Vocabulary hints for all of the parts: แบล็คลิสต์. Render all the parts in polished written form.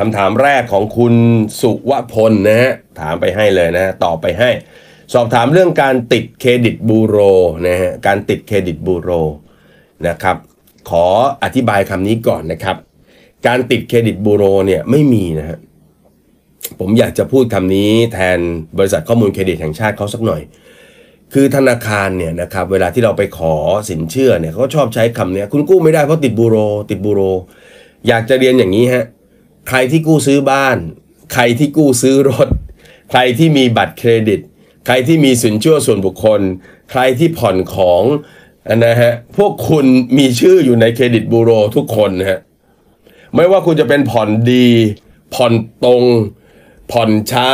คำถามแรกของคุณสุวพลนะฮะถามไปให้เลยนะตอบไปให้สอบถามเรื่องการติดเครดิตบูโรนะฮะการติดเครดิตบูโรนะครับขออธิบายคำนี้ก่อนนะครับการติดเครดิตบูโรเนี่ยไม่มีนะฮะผมอยากจะพูดคำนี้แทนบริษัทข้อมูลเครดิตแห่งชาติเขาสักหน่อยคือธนาคารเนี่ยนะครับเวลาที่เราไปขอสินเชื่อเนี่ยเขาชอบใช้คำนี้คุณกู้ไม่ได้เพราะติดบูโรอยากจะเรียนอย่างนี้ฮะใครที่กู้ซื้อบ้านใครที่กู้ซื้อรถใครที่มีบัตรเครดิตใครที่มีสินเชื่อส่วนบุคคลใครที่ผ่อนของนะฮะพวกคุณมีชื่ออยู่ในเครดิตบูโรทุกคนนะฮะไม่ว่าคุณจะเป็นผ่อนดีผ่อนตรงผ่อนช้า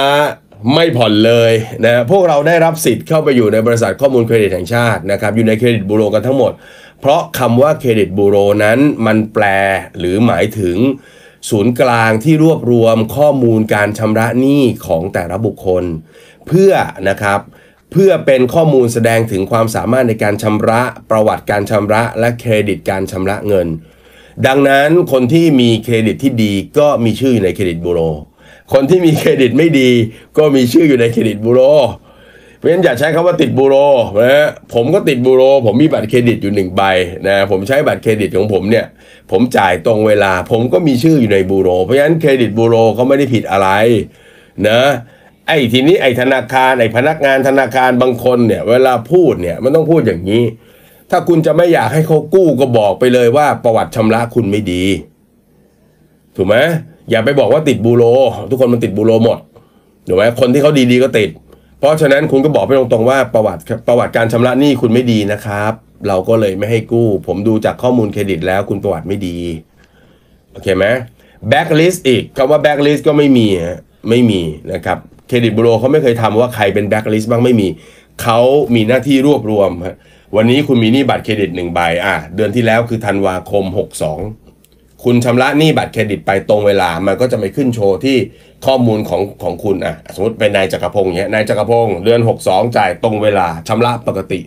ไม่ผ่อนเลยนะพวกเราได้รับสิทธิ์เข้าไปอยู่ในบริษัทข้อมูลเครดิตแห่งชาตินะครับอยู่ในเครดิตบูโรกันทั้งหมดเพราะคำว่าเครดิตบูโรนั้นมันแปลหรือหมายถึงศูนย์กลางที่รวบรวมข้อมูลการชำระหนี้ของแต่ละบุคคลเพื่อเป็นข้อมูลแสดงถึงความสามารถในการชำระประวัติการชำระและเครดิตการชำระเงินดังนั้นคนที่มีเครดิตที่ดีก็มีชื่ออยู่ในเครดิตบูโรคนที่มีเครดิตไม่ดีก็มีชื่ออยู่ในเครดิตบูโรเพราะฉะนั้นอย่าใช้คำว่าติดบูโรนะผมก็ติดบูโรผมมีบัตรเครดิตอยู่1ใบนะผมใช้บัตรเครดิตของผมเนี่ยผมจ่ายตรงเวลาผมก็มีชื่ออยู่ในบูโรเพราะฉะนั้นเครดิตบูโรก็ไม่ได้ผิดอะไรนะไอ้ทีนี้ไอ้ธนาคารไอ้พนักงานธนาคารบางคนเนี่ยเวลาพูดเนี่ยมันต้องพูดอย่างนี้ถ้าคุณจะไม่อยากให้เขากู้ก็บอกไปเลยว่าประวัติชำระคุณไม่ดีถูกไหมอย่าไปบอกว่าติดบูโรทุกคนมันติดบูโรหมดถูกไหมคนที่เขาดีๆก็ติดเพราะฉะนั้นคุณก็บอกไปตรงๆว่าประวัติการชำระหนี้คุณไม่ดีนะครับเราก็เลยไม่ให้กู้ผมดูจากข้อมูลเครดิตแล้วคุณประวัติไม่ดีโอเคไหมแบ็กลิสต์อีกคำว่าแบ็กลิสต์ก็ไม่มีนะครับเครดิตบูโรเขาไม่เคยทำว่าใครเป็นแบ็กลิสต์บ้างไม่มีเขามีหน้าที่รวบรวมวันนี้คุณมีหนี้บัตรเครดิต1ใบเดือนที่แล้วคือธันวาคม62คุณชำระหนี้บัตรเครดิตไปตรงเวลามันก็จะไปขึ้นโชว์ที่ข้อมูลของคุณสมมติเป็นนายจักรพงษ์เนี่ยนายจักรพงษ์เดือน62จ่ายตรงเวลาชำระปกติ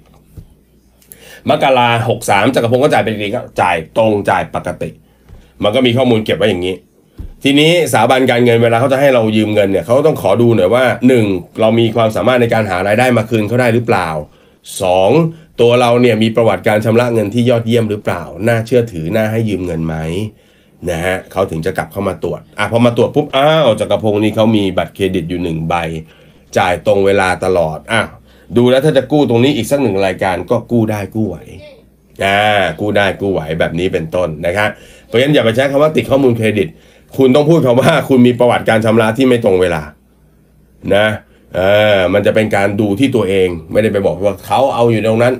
มกรา63จักรพงษ์ก็จ่ายเป็นอีกจ่ายตรงจ่ายปกติมันก็มีข้อมูลเก็บไว้อย่างนี้ทีนี้สถาบันการเงินเวลาเขาจะให้เรายืมเงินเนี่ยเขาต้องขอดูหน่อยว่า1เรามีความสามารถในการหารายได้มาคืนเขาได้หรือเปล่า2ตัวเราเนี่ยมีประวัติการชำระเงินที่ยอดเยี่ยมหรือเปล่าน่าเชื่อถือน่าให้ยืมเงินไหมนะฮะเขาถึงจะกลับเข้ามาตรวจพอมาตรวจปุ๊บจักรพงษ์นี่เขามีบัตรเครดิตอยู่1ใบจ่ายตรงเวลาตลอดดูแล้วถ้าจะกู้ตรงนี้อีกสักหนึ่งรายการก็กู้ได้กู้ไหวกู้ได้กู้ไหวแบบนี้เป็นต้นนะครับเพราะฉะนั้นอย่าไปใช้คำว่าติดข้อมูลเครดิตคุณต้องพูดคำว่าคุณมีประวัติการชำระที่ไม่ตรงเวลานะมันจะเป็นการดูที่ตัวเองไม่ได้ไปบอกว่าเขาเอาอยู่ตรงนั้น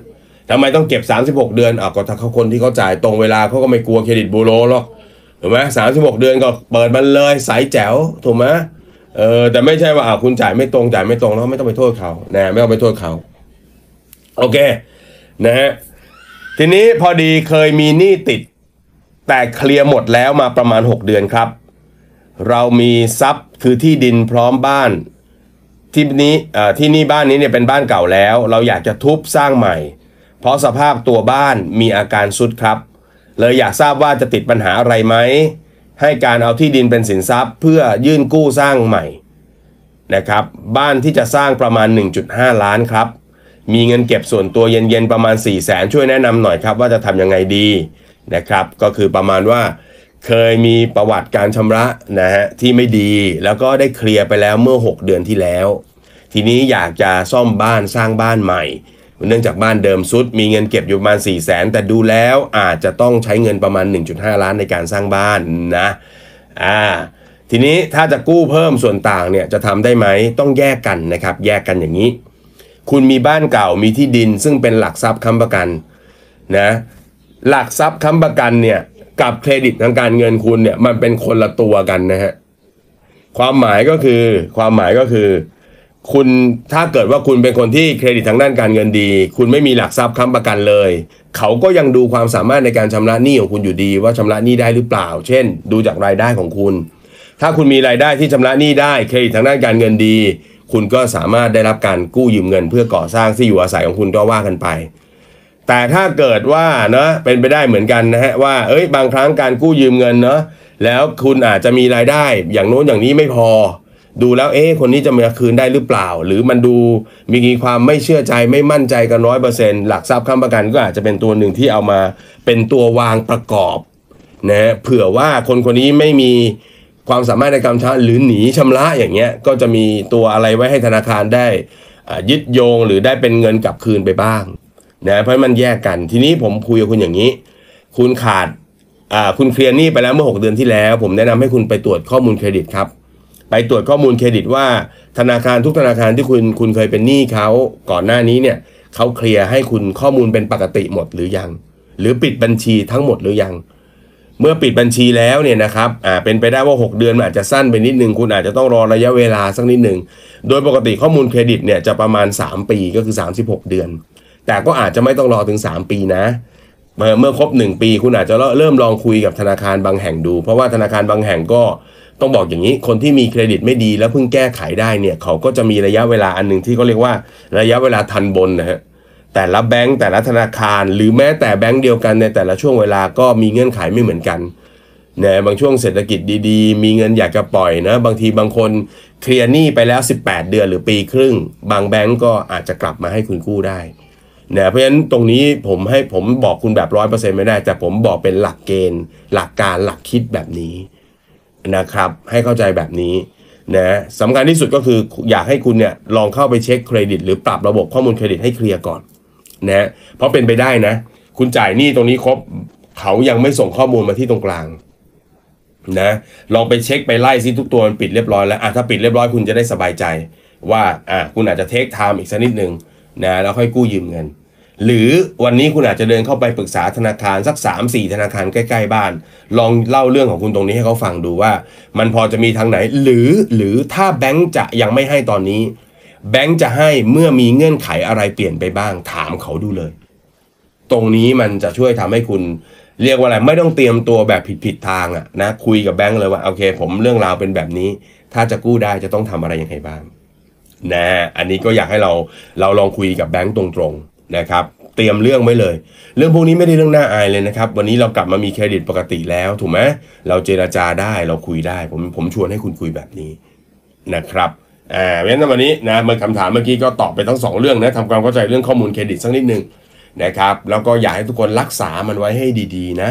ทำไมต้องเก็บ36เดือนก็ถ้าเขาคนที่เขาจ่ายตรงเวลาเขาก็ไม่กลัวเครดิตบูโรหรอกถูกไหม36เดือนก็เปิดมันเลยสายแจ๋วถูกไหมแต่ไม่ใช่ว่าคุณจ่ายไม่ตรงแล้วไม่ต้องไปโทษเขานะไม่ต้องไปโทษเขาโอเคนะฮะทีนี้พอดีเคยมีหนี้ติดแต่เคลียร์หมดแล้วมาประมาณ6เดือนครับเรามีทรัพย์คือที่ดินพร้อมบ้านที่นี่บ้านนี้เนี่ยเป็นบ้านเก่าแล้วเราอยากจะทุบสร้างใหม่เพราะสภาพตัวบ้านมีอาการทรุดครับเลยอยากทราบว่าจะติดปัญหาอะไรไหมให้การเอาที่ดินเป็นสินทรัพย์เพื่อยื่นกู้สร้างใหม่นะครับบ้านที่จะสร้างประมาณ 1.5 ล้านครับมีเงินเก็บส่วนตัวเย็นๆประมาณ 400,000 ช่วยแนะนำหน่อยครับว่าจะทำยังไงดีนะครับก็คือประมาณว่าเคยมีประวัติการชำระนะฮะที่ไม่ดีแล้วก็ได้เคลียร์ไปแล้วเมื่อ6เดือนที่แล้วทีนี้อยากจะซ่อมบ้านสร้างบ้านใหม่เนื่องจากบ้านเดิมทรุดมีเงินเก็บอยู่ประมาณ 400,000 แต่ดูแล้วอาจจะต้องใช้เงินประมาณ 1.5 ล้านในการสร้างบ้านนะทีนี้ถ้าจะกู้เพิ่มส่วนต่างเนี่ยจะทำได้ไหมต้องแยกกันนะครับแยกกันอย่างนี้คุณมีบ้านเก่ามีที่ดินซึ่งเป็นหลักทรัพย์ค้ำประกันนะหลักทรัพย์ค้ำประกันเนี่ยกับเครดิตทางการเงินคุณเนี่ยมันเป็นคนละตัวกันนะฮะความหมายก็คือคุณถ้าเกิดว่าคุณเป็นคนที่เครดิตทางด้านการเงินดีคุณไม่มีหลักทรัพย์ค้ำประกันเลยเขาก็ยังดูความสามารถในการชำระหนี้ของคุณอยู่ดีว่าชำระหนี้ได้หรือเปล่าเช่นดูจากรายได้ของคุณถ้าคุณมีรายได้ที่ชำระหนี้ได้เครดิตทางด้านการเงินดีคุณก็สามารถได้รับการกู้ยืมเงินเพื่อก่อสร้างที่อยู่อาศัยของคุณก็ว่ากันไปแต่ถ้าเกิดว่านะเป็นไปได้เหมือนกันนะฮะว่าบางครั้งการกู้ยืมเงินเนาะ แล้วคุณอาจจะมีรายได้อย่างโน้นอย่างนี้ไม่พอดูแล้วเอ๊ะคนนี้จะมาคืนได้หรือเปล่าหรือมันดูมีความไม่เชื่อใจไม่มั่นใจกัน 100% หลักทรัพย์ค้ำประกันก็อาจจะเป็นตัวหนึ่งที่เอามาเป็นตัววางประกอบนะเผื่อว่าคนคนนี้ไม่มีความสามารถในการชำระหรือหนีชำระอย่างเงี้ยก็จะมีตัวอะไรไว้ให้ธนาคารได้ยึดโยงหรือได้เป็นเงินกลับคืนไปบ้างนะเพราะมันแยกกันทีนี้ผมคุยกับคุณอย่างนี้คุณขาดคุณเคลียร์หนี้ไปแล้วเมื่อ6 เดือนที่แล้วผมแนะนำให้คุณไปตรวจข้อมูลเครดิตครับไปตรวจข้อมูลเครดิตว่าธนาคารทุกธนาคารที่คุณเคยเป็นหนี้เขาก่อนหน้านี้เนี่ยเขาเคลียร์ให้คุณข้อมูลเป็นปกติหมดหรือยังหรือปิดบัญชีทั้งหมดหรือยังเมื่อปิดบัญชีแล้วเนี่ยนะครับเป็นไปได้ว่า6 เดือนอาจจะสั้นไปนิดนึงคุณอาจจะต้องรอระยะเวลาสักนิดนึงโดยปกติข้อมูลเครดิตเนี่ยจะประมาณ3 ปีก็คือ36 เดือนแต่ก็อาจจะไม่ต้องรอถึง3 ปีนะเมื่อครบ1 ปีคุณอาจจะเริ่มลองคุยกับธนาคารบางแห่งดูเพราะว่าธนาคารบางแห่งก็ต้องบอกอย่างนี้คนที่มีเครดิตไม่ดีแล้วเพิ่งแก้ไขได้เนี่ยเขาก็จะมีระยะเวลาอันนึงที่เขาเรียกว่าระยะเวลาทันบนนะฮะแต่ละแบงก์แต่ละธนาคารหรือแม้แต่แบงก์เดียวกันในแต่ละช่วงเวลาก็มีเงื่อนไขไม่เหมือนกันนะบางช่วงเศรษฐกิจดีๆมีเงินอยากจะปล่อยนะบางทีบางคนเคลียร์หนี้ไปแล้ว18 เดือนหรือปีครึ่งบางแบงก์ก็อาจจะกลับมาให้คุณกู้ได้นะเพราะฉะนั้นตรงนี้ผมบอกคุณแบบ 100% ไม่ได้แต่ผมบอกเป็นหลักเกณฑ์หลักการหลักคิดแบบนี้นะครับให้เข้าใจแบบนี้นะสำคัญที่สุดก็คืออยากให้คุณเนี่ยลองเข้าไปเช็คเครดิตหรือปรับระบบข้อมูลเครดิตให้เคลียร์ก่อนนะเพราะเป็นไปได้นะคุณจ่ายหนี้ตรงนี้ครบเขายังไม่ส่งข้อมูลมาที่ตรงกลางนะลองไปเช็คไปไล่ซิทุกตัวมันปิดเรียบร้อยแล้วถ้าปิดเรียบร้อยคุณจะได้สบายใจว่าคุณอาจจะเทคไทม์อีกสักนิดหนึ่งนะแล้วค่อยกู้ยืมเงินหรือวันนี้คุณอาจจะเดินเข้าไปปรึกษาธนาคารสัก 3-4 ธนาคารใกล้ๆบ้านลองเล่าเรื่องของคุณตรงนี้ให้เขาฟังดูว่ามันพอจะมีทางไหนหรือถ้าแบงก์จะยังไม่ให้ตอนนี้แบงก์จะให้เมื่อมีเงื่อนไขอะไรเปลี่ยนไปบ้างถามเขาดูเลยตรงนี้มันจะช่วยทำให้คุณเรียกว่าอะไรไม่ต้องเตรียมตัวแบบผิดทางนะคุยกับแบงก์เลยว่าโอเคผมเรื่องราวเป็นแบบนี้ถ้าจะกู้ได้จะต้องทำอะไรยังไงบ้างนะอันนี้ก็อยากให้เราลองคุยกับแบงก์ตรงๆนะครับเตรียมเรื่องไว้เลยเรื่องพวกนี้ไม่ได้เรื่องน่าอายเลยนะครับวันนี้เรากลับมามีเครดิตปกติแล้วถูกไหมเราเจรจาได้เราคุยได้ผมชวนให้คุณคุยแบบนี้นะครับเพราะฉะนั้นวันนี้นะเมื่อคำถามเมื่อกี้ก็ตอบไปทั้ง2เรื่องนะทำความเข้าใจเรื่องข้อมูลเครดิตสักนิดนึงนะครับแล้วก็อยากให้ทุกคนรักษามันไว้ให้ดีๆนะ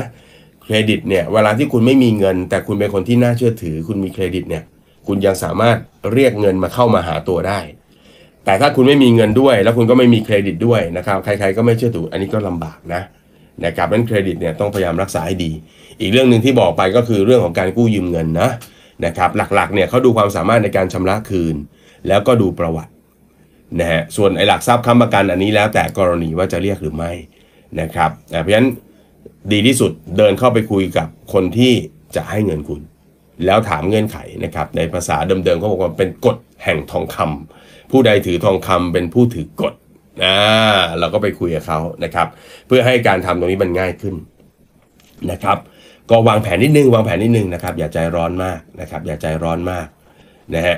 เครดิตเนี่ยเวลาที่คุณไม่มีเงินแต่คุณเป็นคนที่น่าเชื่อถือคุณมีเครดิตเนี่ยคุณยังสามารถเรียกเงินมาเข้ามาหาตัวได้แต่ถ้าคุณไม่มีเงินด้วยแล้วคุณก็ไม่มีเครดิตด้วยนะครับใครๆก็ไม่เชื่อถืออันนี้ก็ลำบากนะครับนั้นเครดิตเนี่ยต้องพยายามรักษาให้ดีอีกเรื่องนึงที่บอกไปก็คือเรื่องของการกู้ยืมเงินนะครับหลักๆเนี่ยเขาดูความสามารถในการชำระคืนแล้วก็ดูประวัตินะฮะส่วนไอ้หลักทรัพย์ค้ำประกันอันนี้แล้วแต่กรณีว่าจะเรียกหรือไม่นะครับเพราะฉะนั้นดีที่สุดเดินเข้าไปคุยกับคนที่จะให้เงินคุณแล้วถามเงื่อนไขนะครับในภาษาเดิมๆเขาบอกว่าเป็นกฎแห่งทองคำผู้ใดถือทองคำเป็นผู้ถือกฎเราก็ไปคุยกับเขานะครับเพื่อให้การทำตรงนี้มันง่ายขึ้นนะครับก็วางแผนนิดนึงนะครับอย่าใจร้อนมากนะครับอย่าใจร้อนมากนะฮะ